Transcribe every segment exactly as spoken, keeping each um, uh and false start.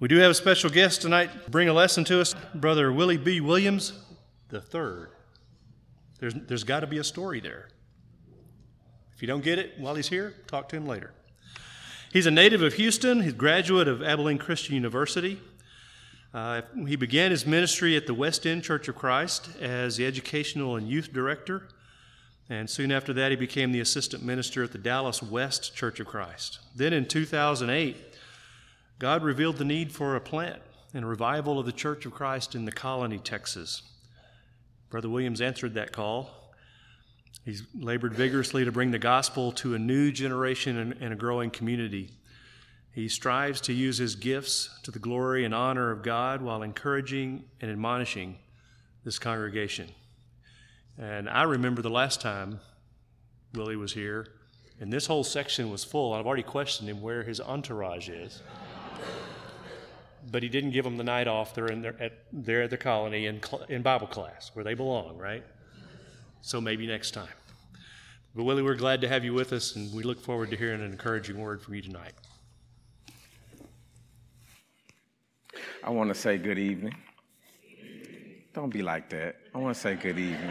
We do have a special guest tonight bring a lesson to us, Brother Willie B. Williams the third. There's, there's got to be a story there. If you don't get it while he's here, talk to him later. He's a native of Houston. He's a graduate of Abilene Christian University. Uh, he began his ministry at the West End Church of Christ as the educational and youth director. And soon after that, he became the assistant minister at the Dallas West Church of Christ. Then in two thousand eight, God revealed the need for a plant and a revival of the Church of Christ in the Colony, Texas. Brother Williams answered that call. He's labored vigorously to bring the gospel to a new generation and a growing community. He strives to use his gifts to the glory and honor of God while encouraging and admonishing this congregation. And I remember the last time Willie was here, and this whole section was full. I've already questioned him where his entourage is. But he didn't give them the night off. They're in their, at, they're at the colony in, in Bible class, where they belong, right? So maybe next time. But Willie, we're glad to have you with us, and we look forward to hearing an encouraging word from you tonight. I want to say good evening. Don't be like that. I want to say good evening.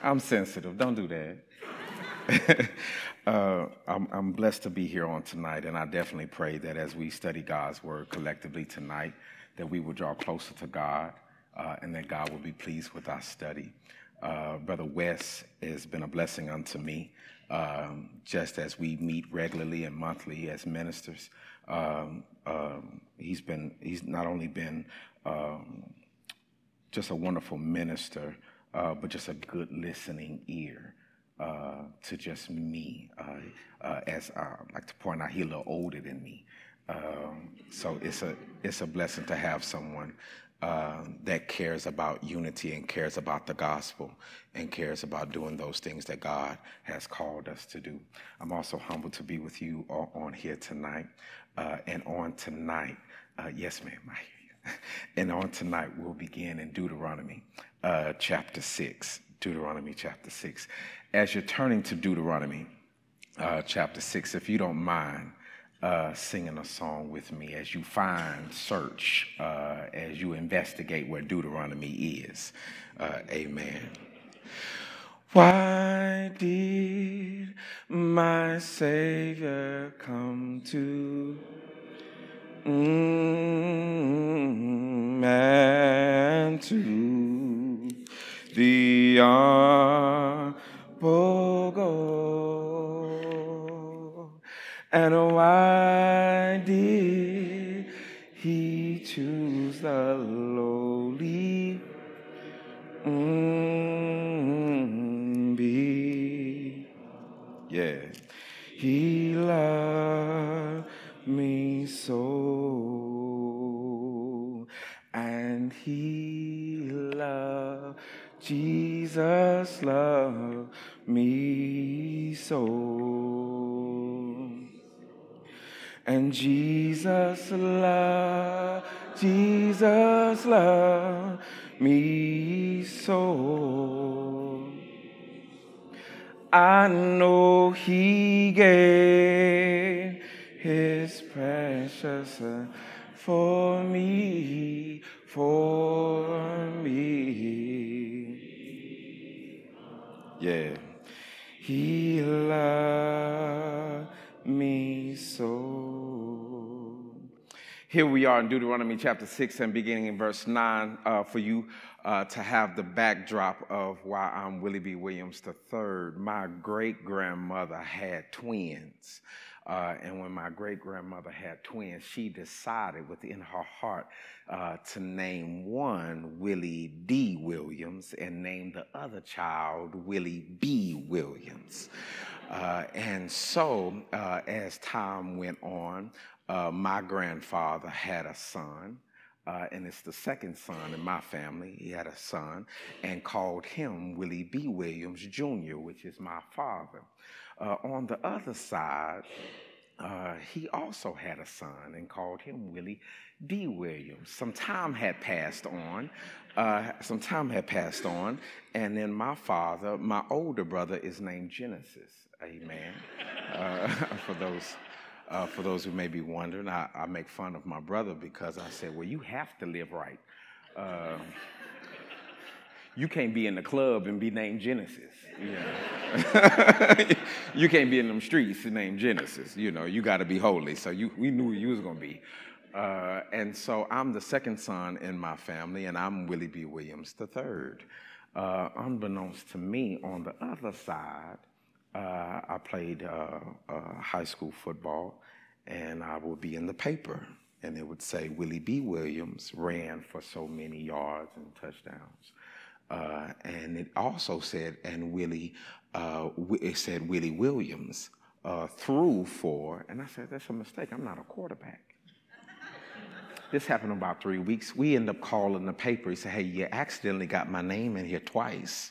I'm sensitive. Don't do that. uh, I'm, I'm blessed to be here on tonight, and I definitely pray that as we study God's word collectively tonight, that we will draw closer to God. Uh, and that God will be pleased with our study. Uh, Brother Wes has been a blessing unto me, um, just as we meet regularly and monthly as ministers. Um, um, he's been he's not only been um, just a wonderful minister, uh, but just a good listening ear uh, to just me. Uh, uh, as I like to point out, he's a little older than me, um, so it's a it's a blessing to have someone Uh, that cares about unity and cares about the gospel and cares about doing those things that God has called us to do. I'm also humbled to be with you all on here tonight. Uh, and on tonight, uh, yes, ma'am, I hear you. And on tonight, we'll begin in Deuteronomy uh, chapter six. Deuteronomy chapter six. As you're turning to Deuteronomy uh, chapter six, if you don't mind, Uh, singing a song with me as you find, search, uh, as you investigate where Deuteronomy is. Uh, amen. Why did my Savior come to mm, and to the humble goal? And why did he choose the lowly? Mm, be? Yeah. He loved me so, and he loved, Jesus loved me so. And Jesus loved, Jesus loved me so. I know he gave his precious son for me, for me. Yeah. He loved me so. Here we are in Deuteronomy chapter six and beginning in verse nine uh, for you uh, to have the backdrop of why I'm Willie B. Williams the third. My great-grandmother had twins. Uh, and when my great-grandmother had twins, she decided within her heart uh, to name one Willie D. Williams and name the other child Willie B. Williams. Uh, and so uh, as time went on, Uh, my grandfather had a son, uh, and it's the second son in my family. He had a son and called him Willie B. Williams Junior, which is my father. Uh, on the other side, uh, he also had a son and called him Willie D. Williams. Some time had passed on. Uh, some time had passed on, and then my father, my older brother, is named Genesis. Amen. Uh, for those... Uh, for those who may be wondering, I, I make fun of my brother because I said, well, you have to live right. Uh, you can't be in the club and be named Genesis. You know? You can't be in them streets and named Genesis. You know, you got to be holy. So you, we knew you was going to be. Uh, and so I'm the second son in my family, and I'm Willie B. Williams the third. Uh, unbeknownst to me, on the other side, Uh, I played uh, uh, high school football, and I would be in the paper, and it would say Willie B. Williams ran for so many yards and touchdowns, uh, and it also said, and Willie, uh, it said Willie Williams uh, threw for, and I said, that's a mistake. I'm not a quarterback. This happened about three weeks. We end up calling the paper. He said, hey, you accidentally got my name in here twice.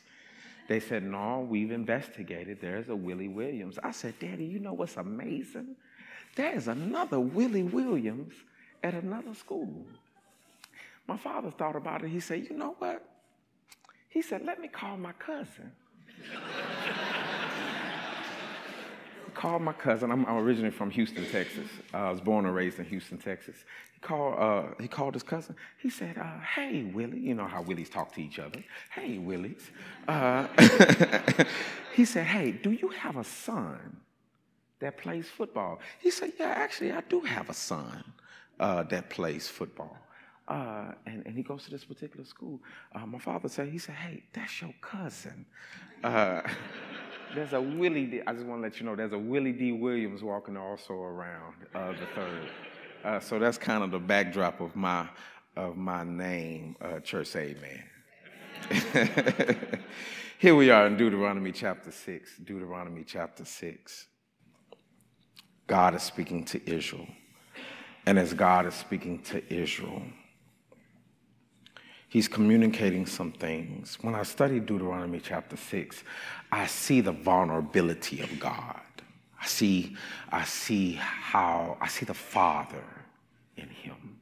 They said, no, we've investigated. There's a Willie Williams. I said, Daddy, you know what's amazing? There is another Willie Williams at another school. My father thought about it. He said, you know what? He said, let me call my cousin. Called my cousin. I'm originally from Houston, Texas. Uh, I was born and raised in Houston, Texas. He called. Uh, he called his cousin. He said, uh, "Hey, Willie." You know how Willies talk to each other. Hey, Willies. Uh, he said, "Hey, do you have a son that plays football?" He said, "Yeah, actually, I do have a son uh, that plays football." Uh, and, and he goes to this particular school. Uh, my father said, "He said, hey, that's your cousin." Uh, There's a Willie D. I just want to let you know, there's a Willie D. Williams walking also around uh, the third. Uh, so that's kind of the backdrop of my of my name, uh, Church Amen. Here we are in Deuteronomy chapter six. Deuteronomy chapter six. God is speaking to Israel. And as God is speaking to Israel, He's communicating some things. When I study Deuteronomy chapter six, I see the vulnerability of God. I see, I see how, I see the Father in Him.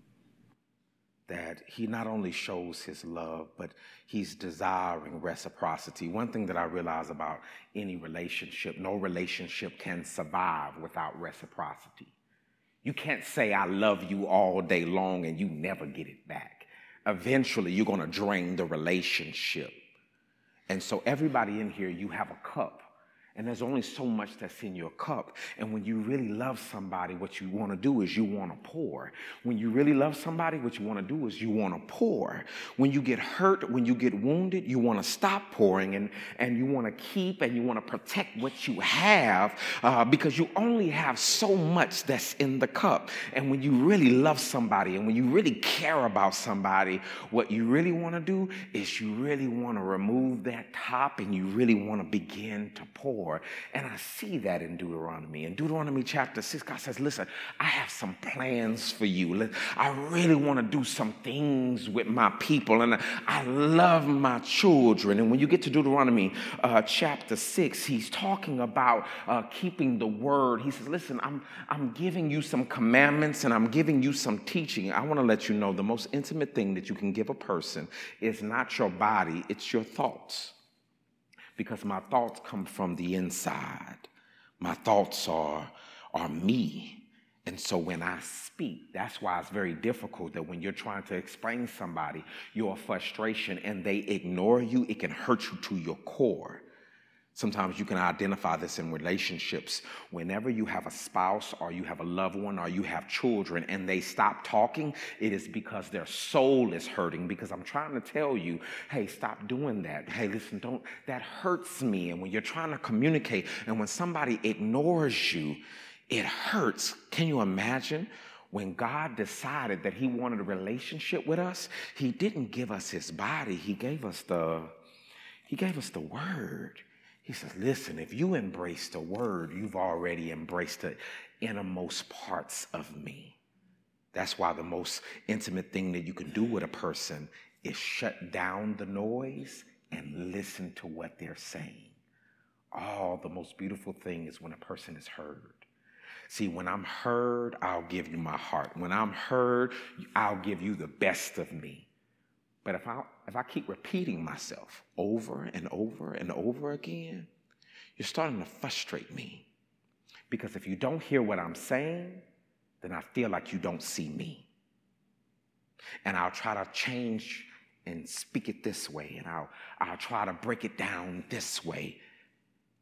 That He not only shows His love, but He's desiring reciprocity. One thing that I realize about any relationship, no relationship can survive without reciprocity. You can't say, I love you all day long and you never get it back. Eventually, you're going to drain the relationship. And so everybody in here, you have a cup. And there's only so much that's in your cup. And when you really love somebody, what you want to do is you want to pour. When you really love somebody, what you want to do is you want to pour. When you get hurt, when you get wounded, you want to stop pouring. And, and you want to keep and you want to protect what you have uh, because you only have so much that's in the cup. And when you really love somebody and when you really care about somebody, what you really want to do is you really want to remove that top and you really want to begin to pour. And I see that in Deuteronomy. In Deuteronomy chapter six, God says, listen, I have some plans for you. I really want to do some things with my people, and I love my children. And when you get to Deuteronomy uh, chapter six, he's talking about uh, keeping the word. He says, listen, I'm, I'm giving you some commandments, and I'm giving you some teaching. I want to let you know the most intimate thing that you can give a person is not your body, it's your thoughts. Because my thoughts come from the inside. My thoughts are, are me. And so when I speak, that's why it's very difficult that when you're trying to explain somebody your frustration and they ignore you, it can hurt you to your core. Sometimes you can identify this in relationships. Whenever you have a spouse or you have a loved one or you have children and they stop talking, it is because their soul is hurting. Because I'm trying to tell you, hey, stop doing that. Hey, listen, don't, that hurts me. And when you're trying to communicate and when somebody ignores you, it hurts. Can you imagine? When God decided that He wanted a relationship with us, He didn't give us His body. He gave us the, He gave us the word. He says, listen, if you embrace the word, you've already embraced the innermost parts of me. That's why the most intimate thing that you can do with a person is shut down the noise and listen to what they're saying. Oh, the most beautiful thing is when a person is heard. See, when I'm heard, I'll give you my heart. When I'm heard, I'll give you the best of me. But if I if I keep repeating myself over and over and over again, you're starting to frustrate me Because if you don't hear what I'm saying, then I feel like you don't see me. And I'll try to change and speak it this way, and I'll, I'll try to break it down this way.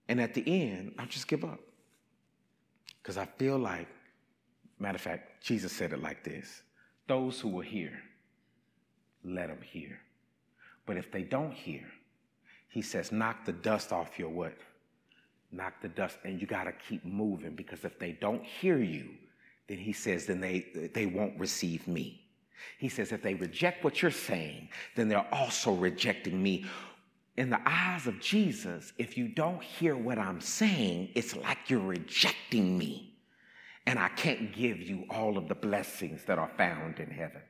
And at the end, I'll just give up. Because I feel like, matter of fact, Jesus said it like this, those who will hear, let them hear. But if they don't hear, he says, knock the dust off your what? Knock the dust, and you got to keep moving, because if they don't hear you, then he says, then they, they won't receive me. He says, if they reject what you're saying, then they're also rejecting me. In the eyes of Jesus, if you don't hear what I'm saying, it's like you're rejecting me. And I can't give you all of the blessings that are found in heaven.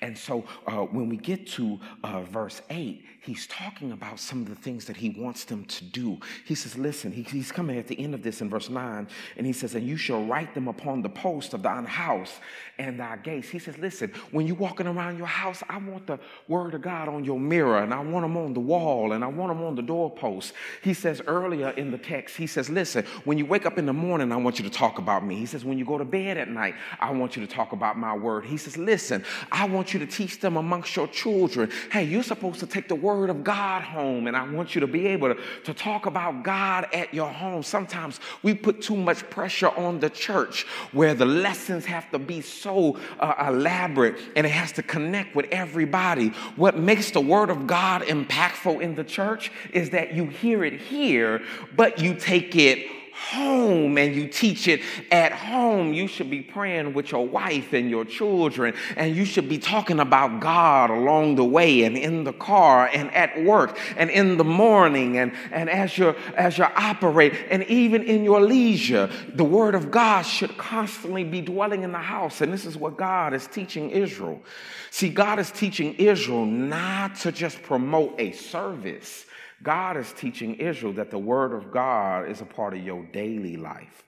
And so uh, when we get to uh, verse eight, he's talking about some of the things that he wants them to do. He says, listen, he, he's coming at the end of this in verse nine, and he says, and you shall write them upon the post of thine house and thy gates. He says, listen, when you're walking around your house, I want the word of God on your mirror, and I want them on the wall, and I want them on the doorpost. He says earlier in the text, he says, listen, when you wake up in the morning, I want you to talk about me. He says, when you go to bed at night, I want you to talk about my word. He says, listen, I I want you to teach them amongst your children. Hey, you're supposed to take the word of God home, and I want you to be able to, to talk about God at your home. Sometimes we put too much pressure on the church where the lessons have to be so uh, elaborate, and it has to connect with everybody. What makes the word of God impactful in the church is that you hear it here, but you take it home and you teach it at home. You should be praying with your wife and your children, and you should be talking about God along the way and in the car and at work and in the morning and, and as you're as you're operating and even in your leisure. The word of God should constantly be dwelling in the house, and this is what God is teaching Israel. See, God is teaching Israel not to just promote a service. God is teaching Israel that the word of God is a part of your daily life.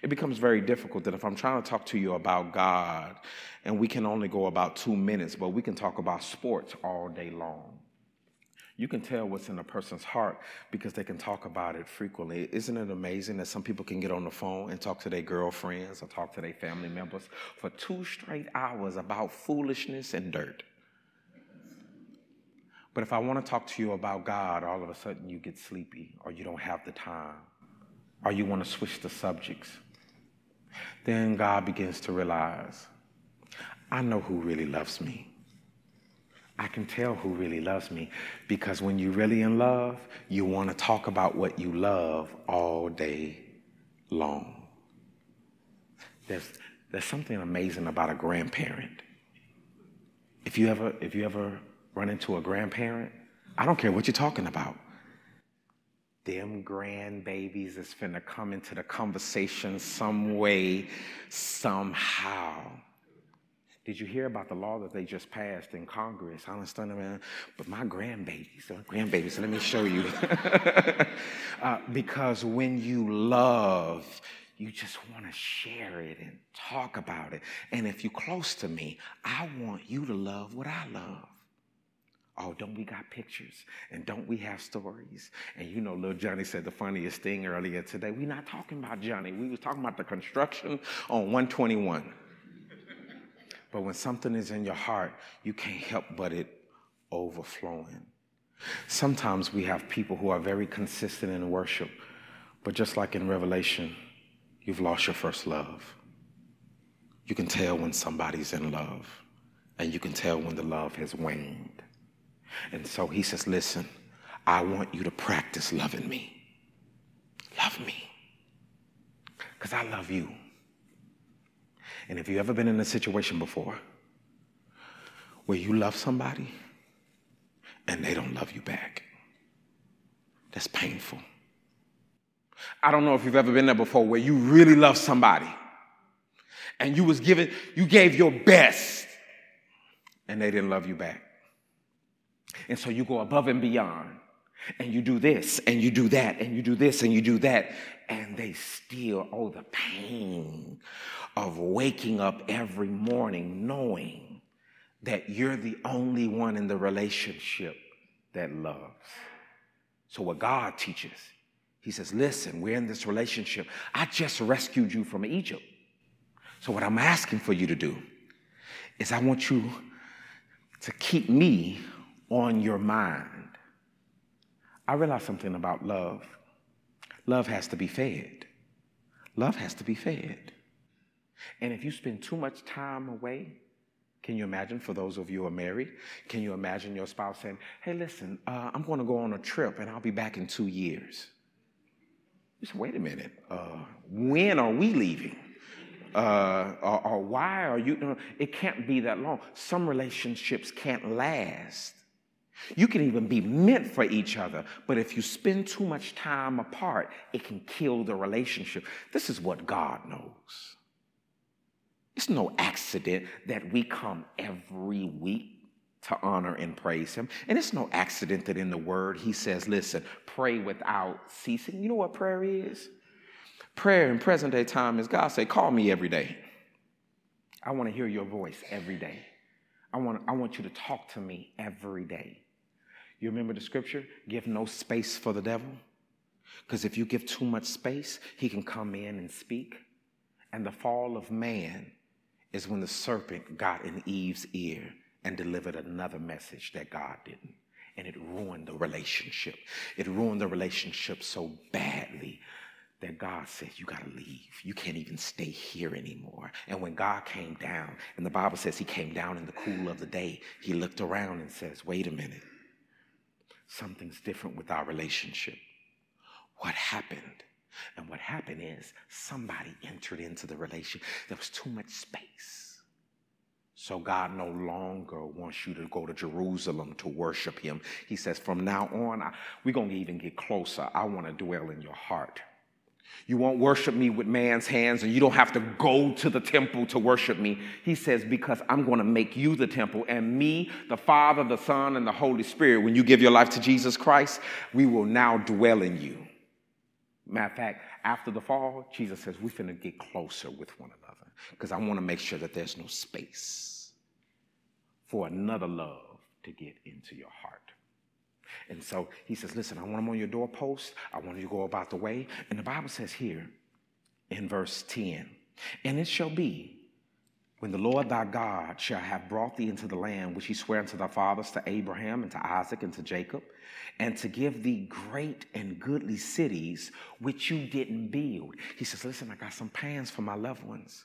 It becomes very difficult that if I'm trying to talk to you about God, and we can only go about two minutes, but we can talk about sports all day long. You can tell what's in a person's heart because they can talk about it frequently. Isn't it amazing that some people can get on the phone and talk to their girlfriends or talk to their family members for two straight hours about foolishness and dirt? But if I want to talk to you about God, all of a sudden you get sleepy, or you don't have the time, or you want to switch the subjects. Then God begins to realize, I know who really loves me. I can tell who really loves me, because when you're really in love, you want to talk about what you love all day long. There's, there's something amazing about a grandparent. If you ever, if you ever, run into a grandparent, I don't care what you're talking about. Them grandbabies is finna come into the conversation some way, somehow. Did you hear about the law that they just passed in Congress? I don't stand around, but my grandbabies, my grandbabies, let me show you. uh, because when you love, you just want to share it and talk about it. And if you're close to me, I want you to love what I love. Oh, don't we got pictures? And don't we have stories? And you know, little Johnny said the funniest thing earlier today. We're not talking about Johnny. We was talking about the construction on one twenty-one. But when something is in your heart, you can't help but it overflowing. Sometimes we have people who are very consistent in worship, but just like in Revelation, you've lost your first love. You can tell when somebody's in love, and you can tell when the love has waned. And so he says, listen, I want you to practice loving me. Love me. Because I love you. And if you've ever been in a situation before where you love somebody and they don't love you back, that's painful. I don't know if you've ever been there before where you really love somebody and you was given, you gave your best and they didn't love you back. And so you go above and beyond, and you do this, and you do that, and you do this, and you do that, and they still, oh, the pain of waking up every morning knowing that you're the only one in the relationship that loves. So what God teaches, He says, listen, we're in this relationship. I just rescued you from Egypt. So what I'm asking for you to do is I want you to keep me on your mind. I realized something about love. Love has to be fed. Love has to be fed. And if you spend too much time away, can you imagine, for those of you who are married, can you imagine your spouse saying, hey, listen, uh, I'm going to go on a trip and I'll be back in two years. You say, wait a minute, uh, when are we leaving? Uh, or, or why are you? No, it can't be that long. Some relationships can't last. You can even be meant for each other, but if you spend too much time apart, it can kill the relationship. This is what God knows. It's no accident that we come every week to honor and praise him. And it's no accident that in the word he says, listen, pray without ceasing. You know what prayer is? Prayer in present day time is God say, call me every day. I want to hear your voice every day. I want, I want you to talk to me every day. You remember the scripture? Give no space for the devil. Because if you give too much space, he can come in and speak. And the fall of man is when the serpent got in Eve's ear and delivered another message that God didn't. And it ruined the relationship. It ruined the relationship so badly that God said, you got to leave. You can't even stay here anymore. And when God came down, and the Bible says he came down in the cool of the day, he looked around and says, wait a minute. Something's different with our relationship. What happened? And what happened is somebody entered into the relationship. There was too much space. So God no longer wants you to go to Jerusalem to worship him. He says, from now on, I, we're going to even get closer. I want to dwell in your heart. You won't worship me with man's hands, and you don't have to go to the temple to worship me. He says, because I'm going to make you the temple, and me, the Father, the Son, and the Holy Spirit, when you give your life to Jesus Christ, we will now dwell in you. Matter of fact, after the fall, Jesus says, we're going to get closer with one another because I want to make sure that there's no space for another love to get into your heart. And so he says, listen, I want them on your doorpost. I want you to go about the way. And the Bible says here in verse ten, and it shall be when the Lord thy God shall have brought thee into the land which he sware unto thy fathers, to Abraham and to Isaac and to Jacob, and to give thee great and goodly cities which you didn't build. He says, listen, I got some plans for my loved ones.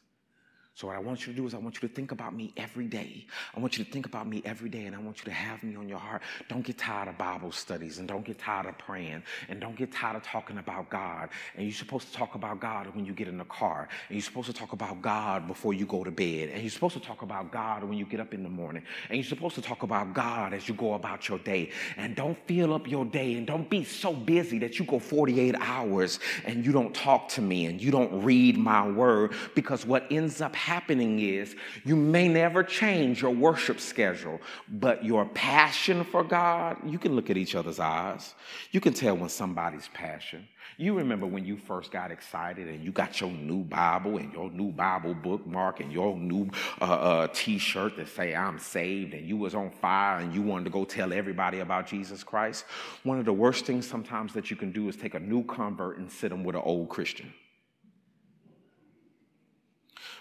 So what I want you to do is I want you to think about me every day. I want you to think about me every day, and I want you to have me on your heart. Don't get tired of Bible studies, and don't get tired of praying, and don't get tired of talking about God. And you're supposed to talk about God when you get in the car, and you're supposed to talk about God before you go to bed, and you're supposed to talk about God when you get up in the morning, and you're supposed to talk about God as you go about your day. And don't fill up your day, and don't be so busy that you go forty-eight hours and you don't talk to me, and you don't read my word, because what ends up happening is you may never change your worship schedule, but your passion for God, you can look at each other's eyes. You can tell when somebody's passion. You remember when you first got excited and you got your new Bible and your new Bible bookmark and your new uh, uh, t-shirt that say I'm saved, and you was on fire and you wanted to go tell everybody about Jesus Christ. One of the worst things sometimes that you can do is take a new convert and sit them with an old Christian.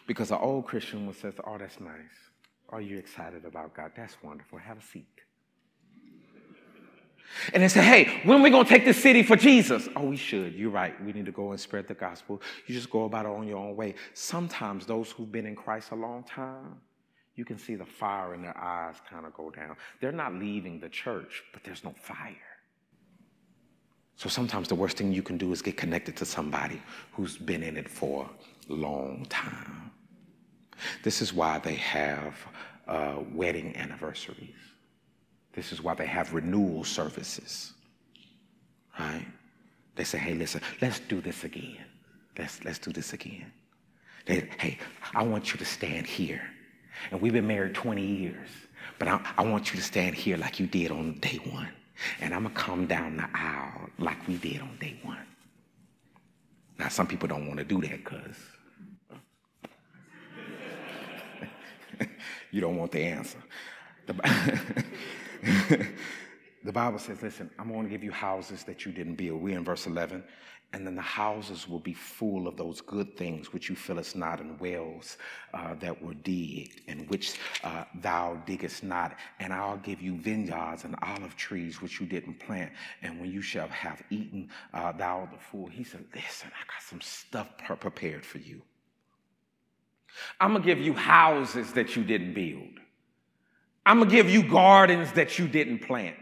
Because an old Christian would say, oh, that's nice. Are you excited about God? That's wonderful. Have a seat. And they say, hey, when are we going to take this city for Jesus? Oh, we should. You're right. We need to go and spread the gospel. You just go about it on your own way. Sometimes those who've been in Christ a long time, you can see the fire in their eyes kind of go down. They're not leaving the church, but there's no fire. So sometimes the worst thing you can do is get connected to somebody who's been in it for a long time. This is why they have uh, wedding anniversaries. This is why they have renewal services, right? They say, hey, listen, let's do this again. Let's, let's do this again. They, hey, I want you to stand here. And we've been married twenty years, but I, I want you to stand here like you did on day one. And I'm going to come down the aisle like we did on day one. Now, some people don't want to do that because you don't want the answer. The, the Bible says, listen, I'm going to give you houses that you didn't build. We're in verse eleven. And then the houses will be full of those good things which you fillest not, and wells uh, that were digged, and which uh, thou diggest not. And I'll give you vineyards and olive trees which you didn't plant. And when you shall have eaten uh, thou the full, he said, listen, I got some stuff prepared for you. I'm going to give you houses that you didn't build. I'm going to give you gardens that you didn't plant.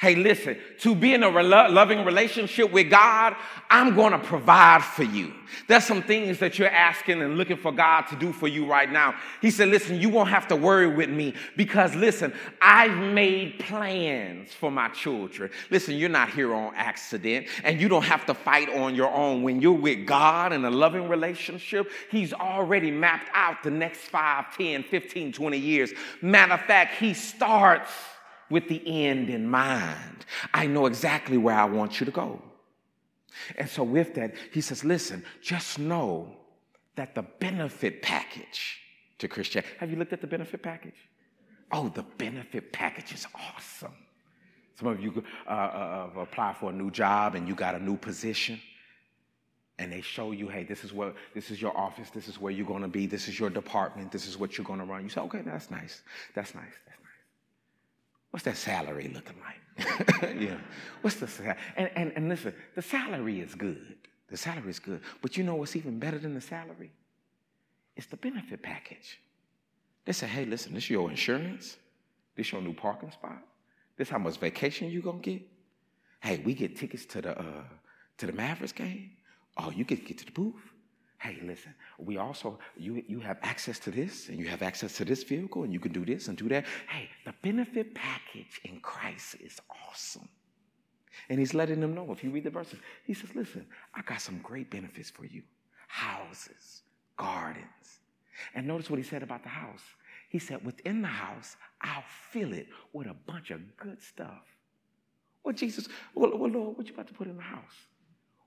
Hey, listen, to be in a relo- loving relationship with God, I'm going to provide for you. There's some things that you're asking and looking for God to do for you right now. He said, listen, you won't have to worry with me because, listen, I've made plans for my children. Listen, you're not here on accident, and you don't have to fight on your own. When you're with God in a loving relationship, he's already mapped out the next five, ten, fifteen, twenty years. Matter of fact, he starts with the end in mind. I know exactly where I want you to go. And so with that, he says, listen, just know that the benefit package to Christianity. Have you looked at the benefit package? Oh, the benefit package is awesome. Some of you uh, uh, apply for a new job and you got a new position. And they show you, hey, this is where, this is your office. This is where you're going to be. This is your department. This is what you're going to run. You say, okay, that's nice. That's nice. That's nice. What's that salary looking like? Yeah. What's the salary? And, and, and listen, the salary is good. The salary is good. But you know what's even better than the salary? It's the benefit package. They say, hey, listen, this is your insurance. This is your new parking spot. This is how much vacation you're going to get. Hey, we get tickets to the, uh, to the Mavericks game. Oh, you get to get to the booth. Hey, listen, we also, you you have access to this, and you have access to this vehicle, and you can do this and do that. Hey, the benefit package in Christ is awesome. And he's letting them know, if you read the verses, he says, listen, I got some great benefits for you. Houses, gardens. And notice what he said about the house. He said, within the house, I'll fill it with a bunch of good stuff. Well, Jesus, well, well Lord, what you about to put in the house?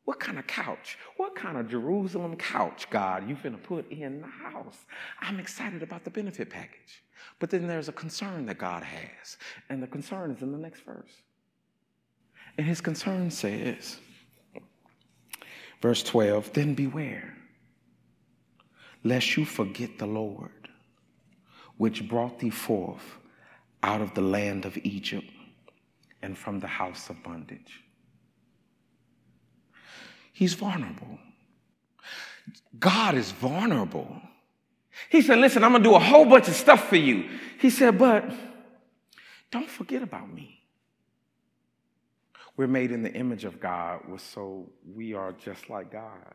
What kind of couch? What kind of Jerusalem couch, God, you finna put in the house? I'm excited about the benefit package. But then there's a concern that God has. And the concern is in the next verse. And his concern says, verse twelve, then beware, lest you forget the Lord, which brought thee forth out of the land of Egypt and from the house of bondage. He's vulnerable. God is vulnerable. He said, listen, I'm going to do a whole bunch of stuff for you. He said, but don't forget about me. We're made in the image of God, so we are just like God.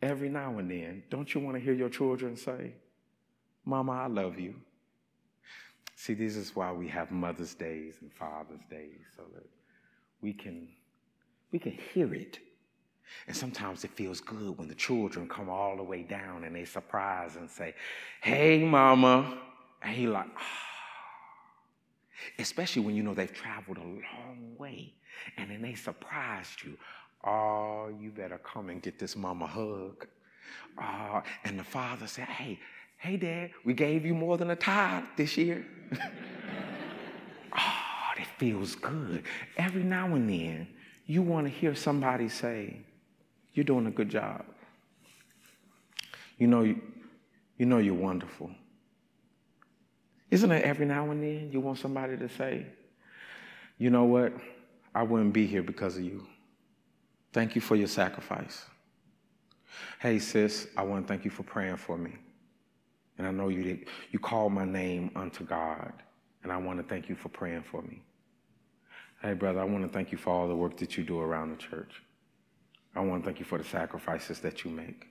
Every now and then, don't you want to hear your children say, Mama, I love you? See, this is why we have Mother's Days and Father's Days, so that we can, we can hear it. And sometimes it feels good when the children come all the way down and they surprise and say, hey, Mama. And he like, oh. Especially when you know they've traveled a long way and then they surprised you. Oh, you better come and get this mama hug. Uh, and the father said, hey, hey, Dad, we gave you more than a tithe this year. Oh, that feels good. Every now and then, you want to hear somebody say, you're doing a good job. You know, you, you know you're wonderful. Isn't it every now and then you want somebody to say, you know what? I wouldn't be here because of you. Thank you for your sacrifice. Hey, sis, I want to thank you for praying for me. And I know you did. You called my name unto God, and I want to thank you for praying for me. Hey, brother, I want to thank you for all the work that you do around the church. I want to thank you for the sacrifices that you make.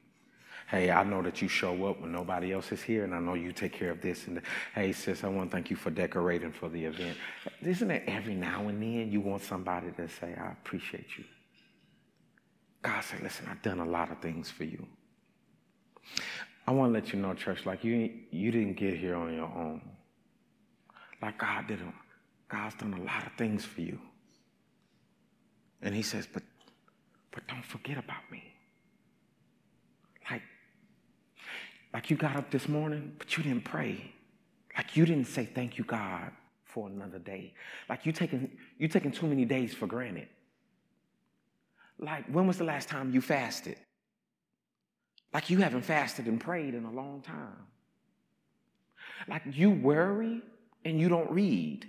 Hey, I know that you show up when nobody else is here, and I know you take care of this and that. Hey, sis, I want to thank you for decorating for the event. Isn't it every now and then you want somebody to say, I appreciate you? God said, listen, I've done a lot of things for you. I want to let you know, church, like you, you didn't get here on your own. Like God didn't. God's done a lot of things for you. And he says, but, but don't forget about me. Like, like you got up this morning, but you didn't pray. Like you didn't say, thank you, God, for another day. Like you taking you taking too many days for granted. Like, when was the last time you fasted? Like, you haven't fasted and prayed in a long time. Like, you worry and you don't read.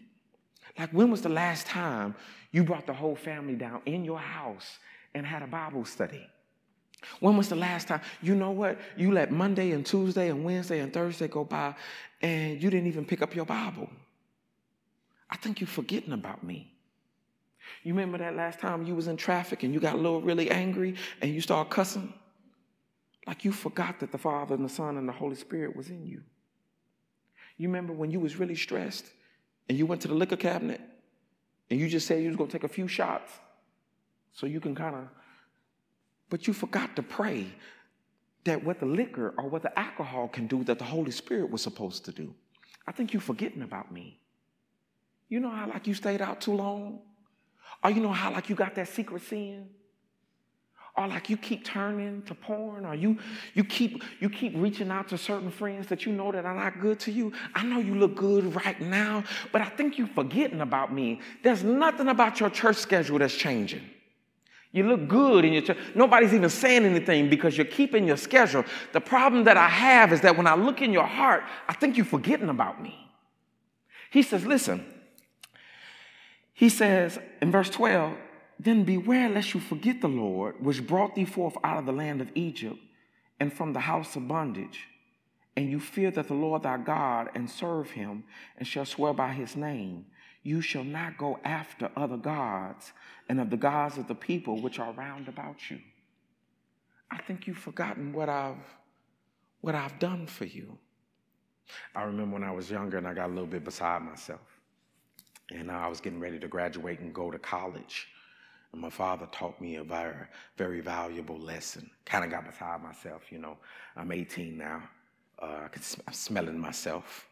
Like, when was the last time you brought the whole family down in your house and had a Bible study? When was the last time? You know what? You let Monday and Tuesday and Wednesday and Thursday go by and you didn't even pick up your Bible. I think you're forgetting about me. You remember that last time you was in traffic and you got a little really angry and you started cussing? Like you forgot that the Father and the Son and the Holy Spirit was in you. You remember when you was really stressed and you went to the liquor cabinet and you just said you was going to take a few shots so you can kind of, but you forgot to pray that what the liquor or what the alcohol can do that the Holy Spirit was supposed to do. I think you're forgetting about me. You know how like you stayed out too long? Or you know how like you got that secret sin? Or like you keep turning to porn, or you you keep you keep reaching out to certain friends that you know that are not good to you. I know you look good right now, but I think you're forgetting about me. There's nothing about your church schedule that's changing. You look good in your church. Nobody's even saying anything because you're keeping your schedule. The problem that I have is that when I look in your heart, I think you're forgetting about me. He says, listen, he says in verse twelve, then beware lest you forget the Lord, which brought thee forth out of the land of Egypt and from the house of bondage. And you fear that the Lord thy God and serve him and shall swear by his name. You shall not go after other gods and of the gods of the people which are round about you. I think you've forgotten what I've, what I've done for you. I remember when I was younger and I got a little bit beside myself. And I was getting ready to graduate and go to college. And my father taught me a very, very valuable lesson. Kind of got beside myself, you know. I'm eighteen now. Uh, I could sm- I'm smelling myself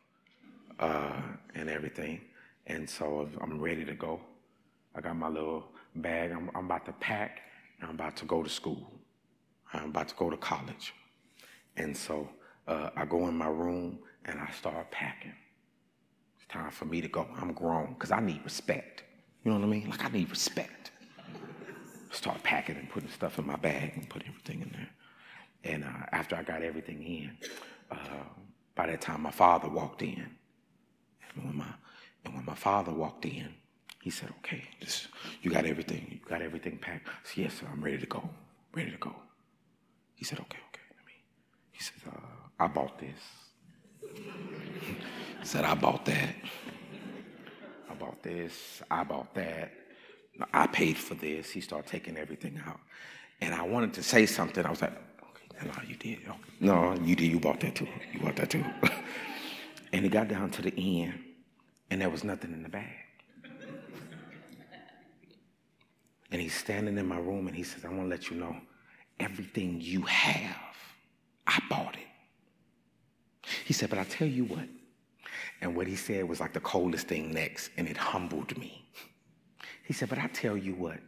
uh, and everything. And so I'm ready to go. I got my little bag. I'm, I'm about to pack. And I'm about to go to school. I'm about to go to college. And so uh, I go in my room and I start packing. It's time for me to go. I'm grown because I need respect. You know what I mean? Like I need respect. Start packing and putting stuff in my bag and put everything in there. And uh, after I got everything in, uh, by that time my father walked in. And when my And when my father walked in, he said, okay, this, you got everything. You got everything packed? I said, yes, sir, I'm ready to go. Ready to go. He said, okay, okay. Let me. He said, uh, I bought this. He said, I bought that. I bought this. I bought that. I paid for this. He started taking everything out. And I wanted to say something. I was like, okay, no, you did. Okay. No, you did. You bought that too. You bought that too. And it got down to the end. And there was nothing in the bag. And he's standing in my room and he says, I want to let you know, everything you have, I bought it. He said, but I tell you what. And what he said was like the coldest thing next, and it humbled me. He said, but I tell you what.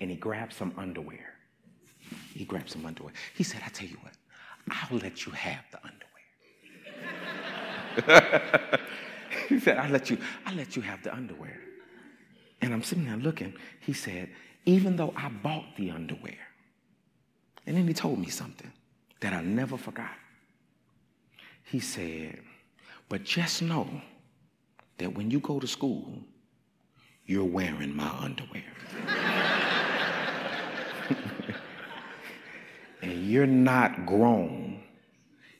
And he grabbed some underwear. He grabbed some underwear. He said, I tell you what, I'll let you have the underwear. He said, I let you, I let you have the underwear. And I'm sitting there looking. He said, even though I bought the underwear. And then he told me something that I never forgot. He said, but just know that when you go to school, you're wearing my underwear. And you're not grown.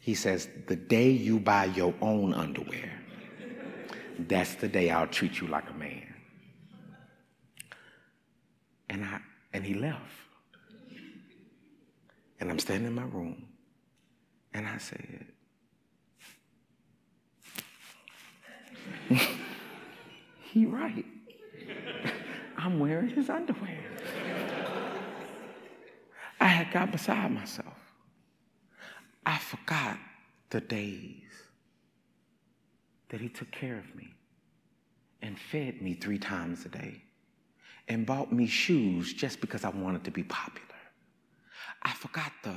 He says, the day you buy your own underwear, that's the day I'll treat you like a man. And I and he left. And I'm standing in my room, and I said, he right. I'm wearing his underwear. I had got beside myself. I forgot the days that he took care of me and fed me three times a day and bought me shoes just because I wanted to be popular. I forgot the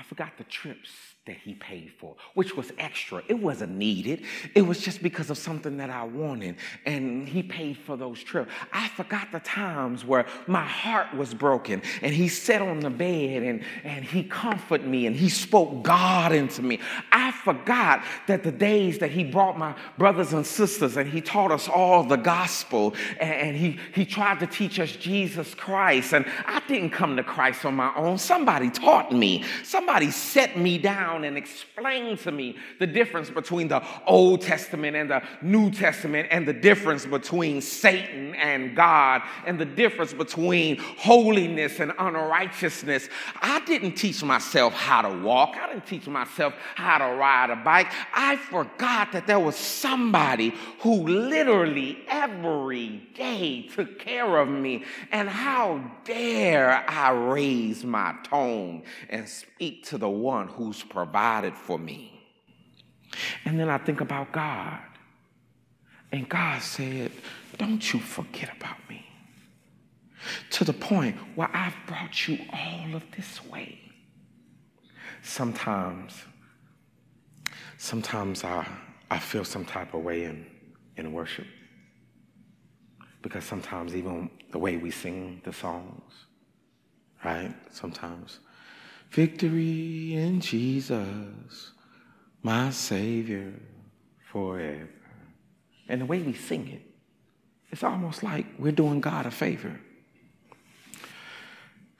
I forgot the trips that he paid for, which was extra. It wasn't needed. It was just because of something that I wanted, and he paid for those trips. I forgot the times where my heart was broken, and he sat on the bed, and, and he comforted me, and he spoke God into me. I forgot that the days that he brought my brothers and sisters, and he taught us all the gospel, and, and he, he tried to teach us Jesus Christ, and I didn't come to Christ on my own. Somebody taught me. Somebody set me down and explain to me the difference between the Old Testament and the New Testament, and the difference between Satan and God, and the difference between holiness and unrighteousness. I didn't teach myself how to walk. I didn't teach myself how to ride a bike. I forgot that there was somebody who literally every day took care of me. And how dare I raise my tone and speak to the one who's provided for me. And then I think about God. And God said, don't you forget about me. To the point where I've brought you all of this way. Sometimes, sometimes I, I feel some type of way in, in worship. Because sometimes even the way we sing the songs, right? Sometimes victory in Jesus, my Savior forever. And the way we sing it, it's almost like we're doing God a favor.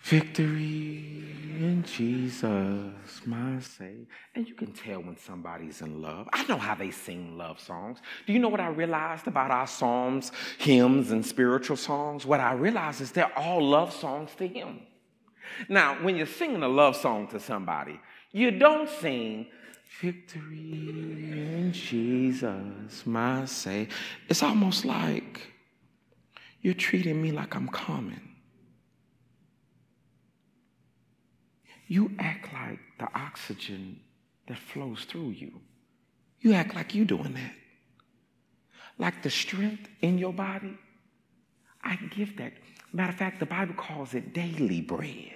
Victory in Jesus, my Savior. And you can tell when somebody's in love. I know how they sing love songs. Do you know what I realized about our psalms, hymns, and spiritual songs? What I realized is they're all love songs to Him. Now, when you're singing a love song to somebody, you don't sing, victory in Jesus, my Savior. It's almost like you're treating me like I'm common. You act like the oxygen that flows through you. You act like you're doing that. Like the strength in your body, I give that. Matter of fact, the Bible calls it daily bread.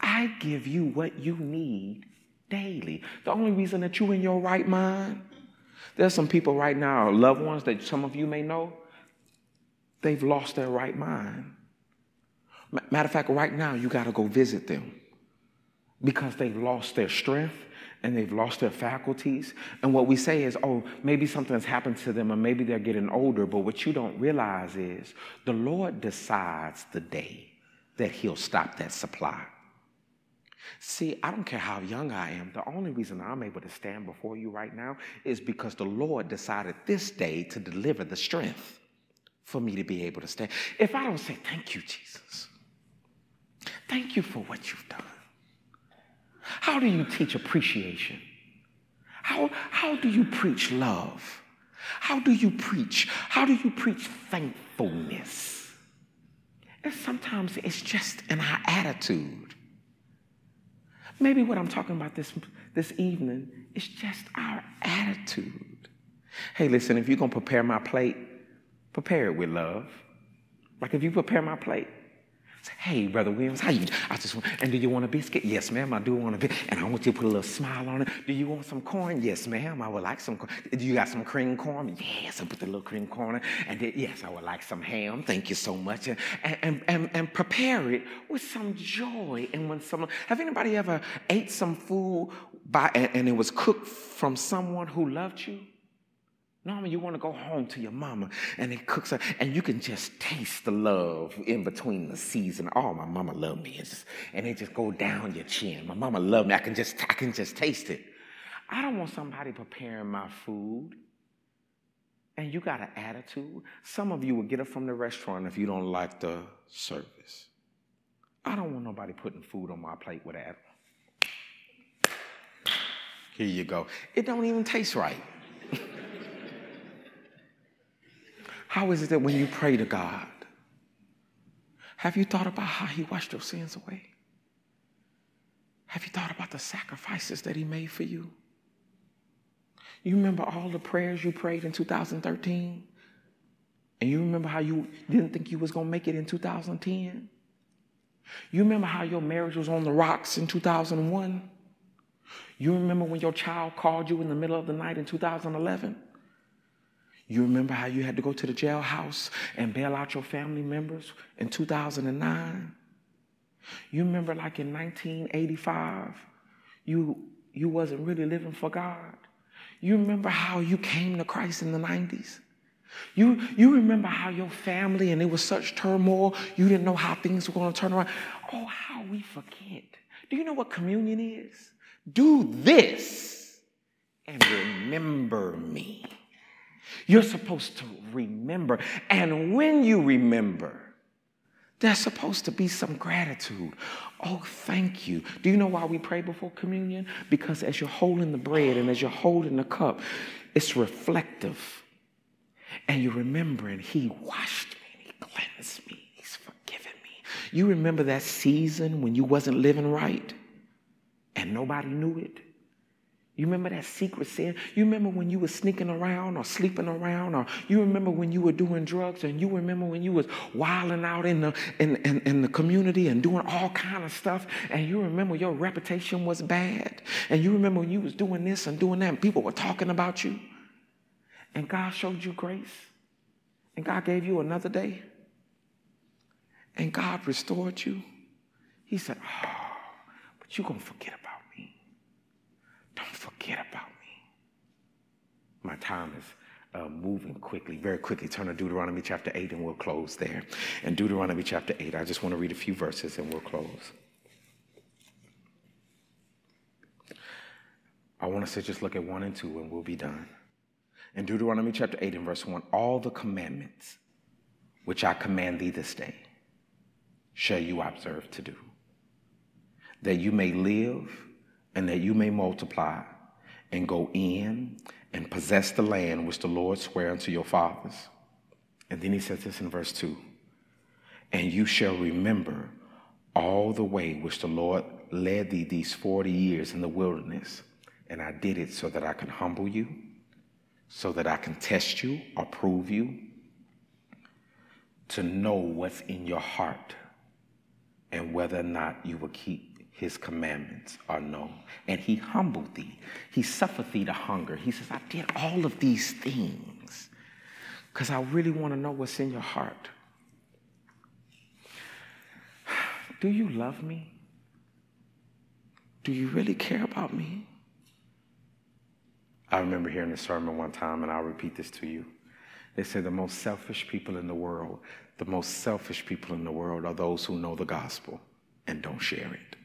I give you what you need daily. The only reason that you're in your right mind, there's some people right now, loved ones that some of you may know, they've lost their right mind. Matter of fact, right now, you got to go visit them because they've lost their strength. And they've lost their faculties. And what we say is, oh, maybe something's happened to them, or maybe they're getting older. But what you don't realize is the Lord decides the day that He'll stop that supply. See, I don't care how young I am. The only reason I'm able to stand before you right now is because the Lord decided this day to deliver the strength for me to be able to stand. If I don't say, thank you, Jesus. Thank you for what you've done. How do you teach appreciation? How, how do you preach love? How do you preach? How do you preach thankfulness? And sometimes it's just in our attitude. Maybe what I'm talking about this, this evening is just our attitude. Hey, listen, if you're going to prepare my plate, prepare it with love. Like if you prepare my plate, hey, Brother Williams, how you do? I just want, and do you want a biscuit? Yes, ma'am, I do want a biscuit. And I want you to put a little smile on it. Do you want some corn? Yes, ma'am, I would like some corn. Do you got some cream corn? Yes, I put the little cream corn in. And then, yes, I would like some ham. Thank you so much. And, and, and, and prepare it with some joy. And when someone, have anybody ever ate some food by and, and it was cooked from someone who loved you? Normally, you want to go home to your mama, and it cooks her, and you can just taste the love in between the season. Oh, my mama loved me, just, and it just go down your chin. My mama loved me. I can just, I can just taste it. I don't want somebody preparing my food, and you got an attitude. Some of you will get it from the restaurant if you don't like the service. I don't want nobody putting food on my plate with that. Here you go. It don't even taste right. How is it that when you pray to God, have you thought about how He washed your sins away? Have you thought about the sacrifices that He made for you? You remember all the prayers you prayed in two thousand thirteen? And you remember how you didn't think you was going to make it in two thousand ten? You remember how your marriage was on the rocks in two thousand one? You remember when your child called you in the middle of the night in two thousand eleven? You remember how you had to go to the jailhouse and bail out your family members in two thousand nine? You remember like in nineteen eighty-five, you, you wasn't really living for God. You remember how you came to Christ in the nineties. You, you remember how your family, and it was such turmoil, you didn't know how things were going to turn around. Oh, how we forget. Do you know what communion is? Do this and remember me. You're supposed to remember. And when you remember, there's supposed to be some gratitude. Oh, thank you. Do you know why we pray before communion? Because as you're holding the bread and as you're holding the cup, it's reflective. And you're remembering, he washed me, he cleansed me, he's forgiven me. You remember that season when you wasn't living right and nobody knew it? You remember that secret sin? You remember when you were sneaking around or sleeping around, or you remember when you were doing drugs, and you remember when you was wilding out in the in, in, in the community and doing all kind of stuff, and you remember your reputation was bad, and you remember when you was doing this and doing that, and people were talking about you, and God showed you grace, and God gave you another day, and God restored you. He said, oh, but you're going to forget about Don't forget about me. My time is uh, moving quickly, very quickly. Turn to Deuteronomy chapter eight and we'll close there. In Deuteronomy chapter eight, I just want to read a few verses and we'll close. I want us to just look at one and two and we'll be done. In Deuteronomy chapter eight and verse one, all the commandments which I command thee this day shall you observe to do, that you may live and that you may multiply and go in and possess the land which the Lord sware unto your fathers. And then he says this in verse two, and you shall remember all the way which the Lord led thee these forty years in the wilderness, and I did it so that I can humble you, so that I can test you or prove you, to know what's in your heart and whether or not you will keep his commandments are known. And he humbled thee. He suffered thee to hunger. He says, I did all of these things because I really want to know what's in your heart. Do you love me? Do you really care about me? I remember hearing a sermon one time, and I'll repeat this to you. They said the most selfish people in the world, the most selfish people in the world are those who know the gospel and don't share it.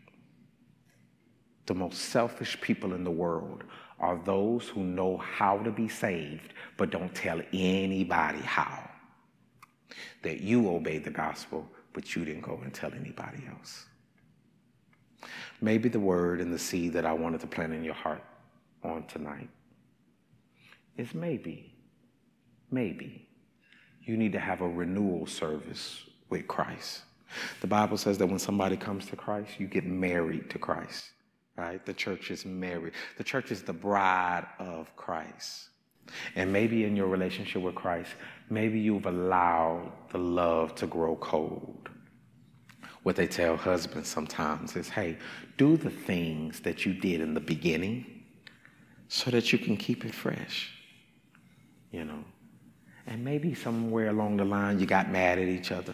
The most selfish people in the world are those who know how to be saved, but don't tell anybody how. That you obeyed the gospel, but you didn't go and tell anybody else. Maybe the word and the seed that I wanted to plant in your heart on tonight is maybe, maybe you need to have a renewal service with Christ. The Bible says that when somebody comes to Christ, you get married to Christ. Right? The church is married. The church is the bride of Christ. And maybe in your relationship with Christ, maybe you've allowed the love to grow cold. What they tell husbands sometimes is, hey, do the things that you did in the beginning so that you can keep it fresh, you know. And maybe somewhere along the line you got mad at each other.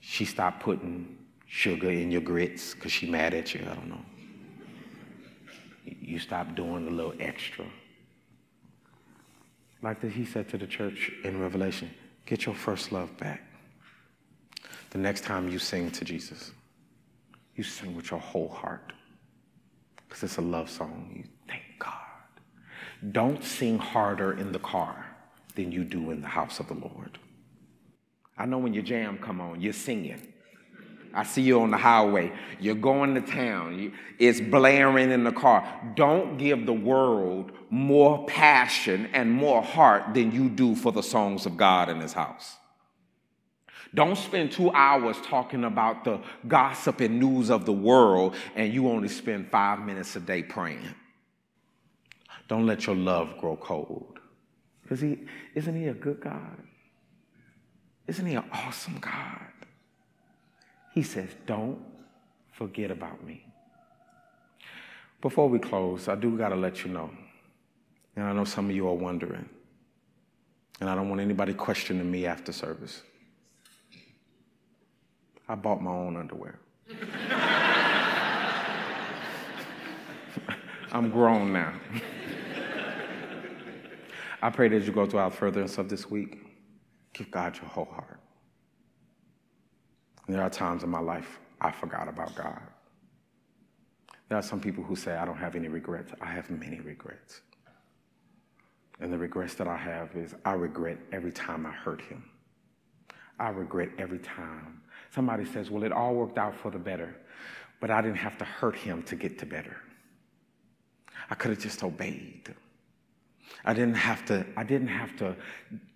She stopped putting sugar in your grits because she mad at you. I don't know. You stop doing a little extra. Like he said to the church in Revelation, get your first love back. The next time you sing to Jesus, you sing with your whole heart because it's a love song. You thank God. Don't sing harder in the car than you do in the house of the Lord. I know when your jam come on, you're singing. I see you on the highway. You're going to town. You, it's blaring in the car. Don't give the world more passion and more heart than you do for the songs of God in his house. Don't spend two hours talking about the gossip and news of the world and you only spend five minutes a day praying. Don't let your love grow cold. Because he, isn't he a good God? Isn't he an awesome God? He says, don't forget about me. Before we close, I do got to let you know, and I know some of you are wondering, and I don't want anybody questioning me after service. I bought my own underwear. I'm grown now. I pray that as you go throughout furtherance of this week, give God your whole heart. And there are times in my life I forgot about God. There are some people who say, I don't have any regrets. I have many regrets. And the regrets that I have is I regret every time I hurt him. I regret every time. Somebody says, well, it all worked out for the better, but I didn't have to hurt him to get to better. I could have just obeyed. I didn't have to, I didn't have to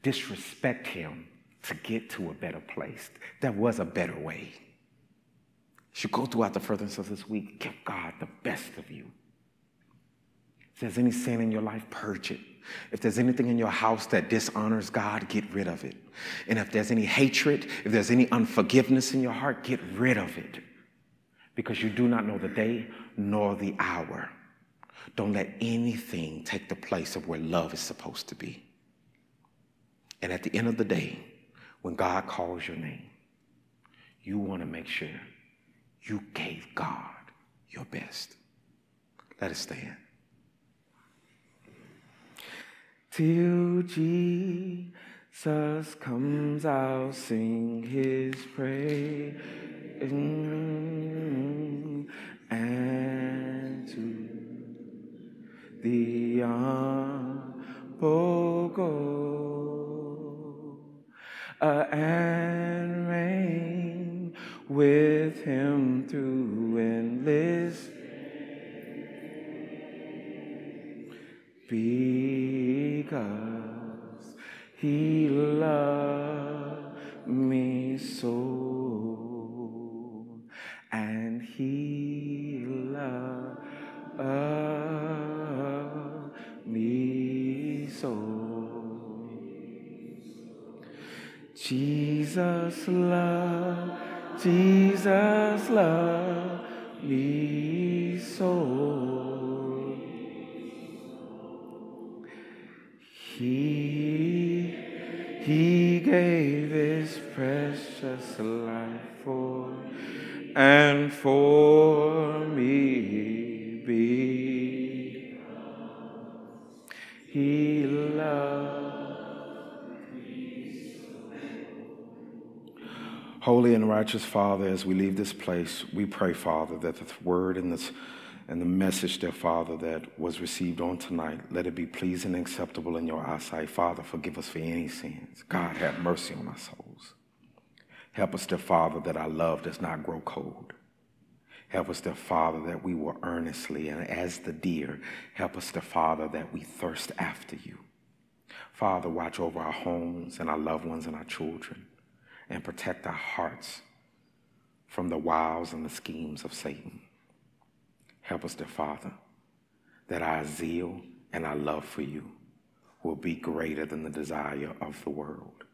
disrespect him to get to a better place. There was a better way. As you go throughout the furtherance of this week, give God the best of you. If there's any sin in your life, purge it. If there's anything in your house that dishonors God, get rid of it. And if there's any hatred, if there's any unforgiveness in your heart, get rid of it. Because you do not know the day nor the hour. Don't let anything take the place of where love is supposed to be. And at the end of the day, when God calls your name, you want to make sure you gave God your best. Let us stand. Till Jesus comes, I'll sing his praise. And to the humble go and reign with him through endless because he loved me so, and he loved me so. Jesus loved, Jesus loved me so. He, he gave his precious life for, and for me be. He loved me so. Holy and righteous Father, as we leave this place, we pray, Father, that the word in this and the message, dear Father, that was received on tonight, let it be pleasing and acceptable in your eyesight. Father, forgive us for any sins. God, have mercy on our souls. Help us, dear Father, that our love does not grow cold. Help us, dear Father, that we will earnestly, and as the deer, help us, dear Father, that we thirst after you. Father, watch over our homes and our loved ones and our children, and protect our hearts from the wiles and the schemes of Satan. Help us, dear Father, that our zeal and our love for you will be greater than the desire of the world.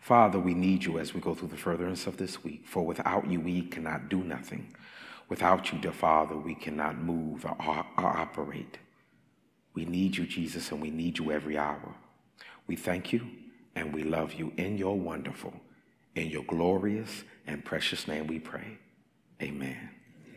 Father, we need you as we go through the furtherance of this week, for without you, we cannot do nothing. Without you, dear Father, we cannot move or, or, or operate. We need you, Jesus, and we need you every hour. We thank you and we love you in your wonderful, in your glorious and precious name we pray. Amen.